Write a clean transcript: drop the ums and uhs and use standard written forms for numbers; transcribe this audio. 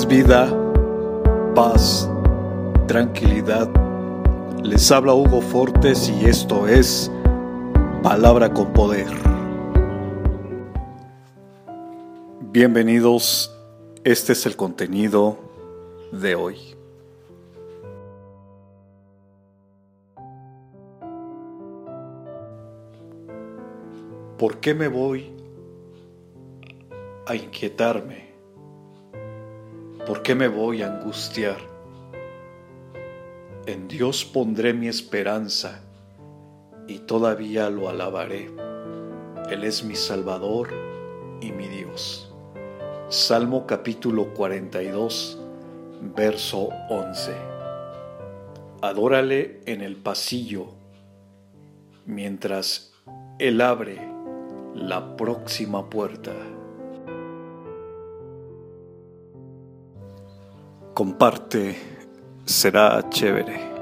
es vida, paz, tranquilidad. Les habla Hugo Fortes y esto es Palabra con Poder. Bienvenidos, este es el contenido de hoy. ¿Por qué me voy a inquietarme? ¿Por qué me voy a angustiar? En Dios pondré mi esperanza y todavía lo alabaré. Él es mi Salvador y mi Dios. Salmo capítulo 42, verso 11. Adórale en el pasillo mientras Él abre la próxima puerta. Comparte, será chévere.